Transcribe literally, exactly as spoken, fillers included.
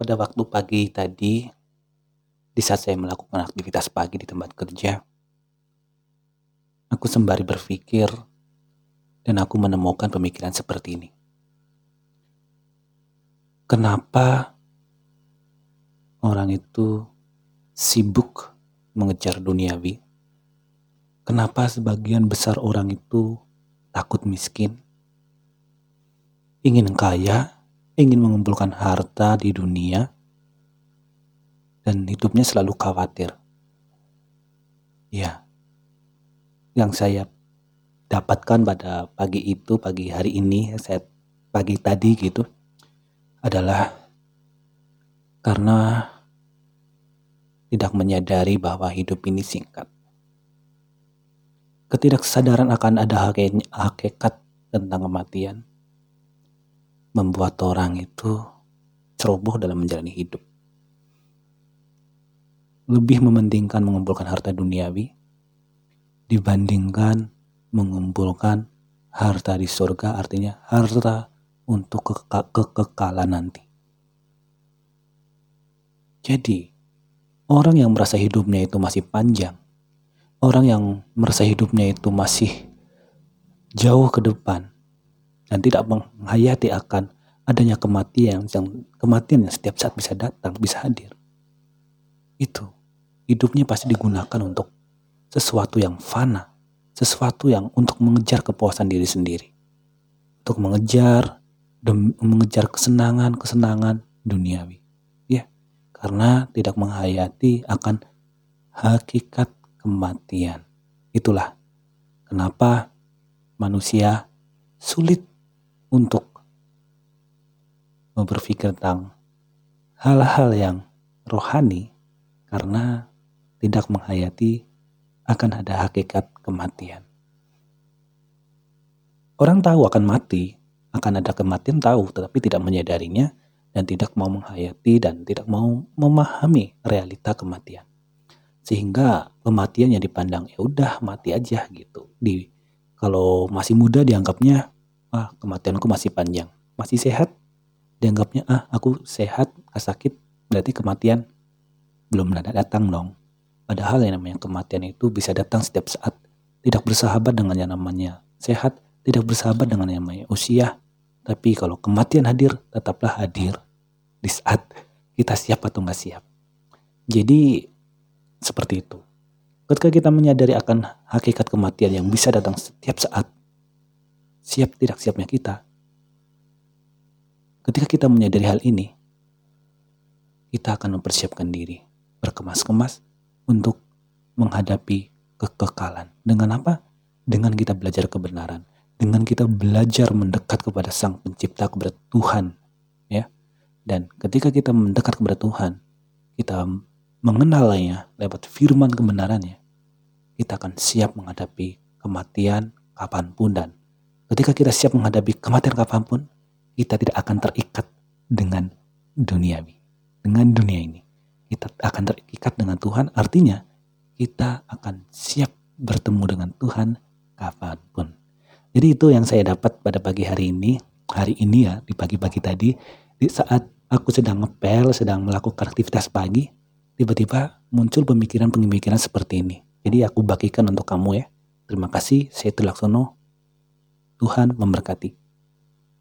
Pada waktu pagi tadi, di saat saya melakukan aktivitas pagi di tempat kerja, aku sembari berpikir dan aku menemukan pemikiran seperti ini. Kenapa orang itu sibuk mengejar duniawi? Kenapa sebagian besar orang itu takut miskin? Ingin kaya? Ingin mengumpulkan harta di dunia, dan hidupnya selalu khawatir. Ya, yang saya dapatkan pada pagi itu, pagi hari ini, saya pagi tadi gitu, adalah karena tidak menyadari bahwa hidup ini singkat. Ketidaksadaran akan ada hakikat tentang kematian membuat orang itu ceroboh dalam menjalani hidup. Lebih mementingkan mengumpulkan harta duniawi dibandingkan mengumpulkan harta di surga, artinya harta untuk keke- kekekalan nanti. Jadi, orang yang merasa hidupnya itu masih panjang, orang yang merasa hidupnya itu masih jauh ke depan, dan tidak menghayati akan adanya kematian yang kematian yang setiap saat bisa datang, bisa hadir. Itu, hidupnya pasti digunakan untuk sesuatu yang fana, sesuatu yang untuk mengejar kepuasan diri sendiri, untuk mengejar dem, mengejar kesenangan-kesenangan duniawi. Ya, karena tidak menghayati akan hakikat kematian. Itulah kenapa manusia sulit untuk berpikir tentang hal-hal yang rohani karena tidak menghayati akan ada hakikat kematian. Orang tahu akan mati, akan ada kematian tahu, tetapi tidak menyadarinya dan tidak mau menghayati dan tidak mau memahami realita kematian. Sehingga kematian yang dipandang ya udah mati aja gitu. Di Kalau masih muda dianggapnya, ah kematianku masih panjang. Masih sehat dianggapnya, ah aku sehat, gak sakit, berarti kematian belum datang dong. Padahal yang namanya kematian itu bisa datang setiap saat. Tidak bersahabat dengan yang namanya sehat, tidak bersahabat dengan yang namanya usia. Tapi kalau kematian hadir, tetaplah hadir di saat kita siap atau gak siap. Jadi seperti itu. Ketika kita menyadari akan hakikat kematian yang bisa datang setiap saat, siap tidak siapnya kita. Ketika kita menyadari hal ini, kita akan mempersiapkan diri, berkemas-kemas untuk menghadapi kekekalan. Dengan apa? Dengan kita belajar kebenaran, dengan kita belajar mendekat kepada Sang Pencipta, kepada Tuhan, ya. Dan ketika kita mendekat kepada Tuhan, kita mengenalnya lewat firman kebenarannya. Kita akan siap menghadapi kematian kapanpun, dan ketika kita siap menghadapi kematian kapanpun, kita tidak akan terikat dengan duniawi, dengan dunia ini. Kita akan terikat dengan Tuhan, artinya kita akan siap bertemu dengan Tuhan kapanpun. Jadi itu yang saya dapat pada pagi hari ini, hari ini ya, di pagi-pagi tadi, di saat aku sedang ngepel, sedang melakukan aktivitas pagi, tiba-tiba muncul pemikiran-pemikiran seperti ini. Jadi aku bagikan untuk kamu ya. Terima kasih, saya Trilaksono. Tuhan memberkati.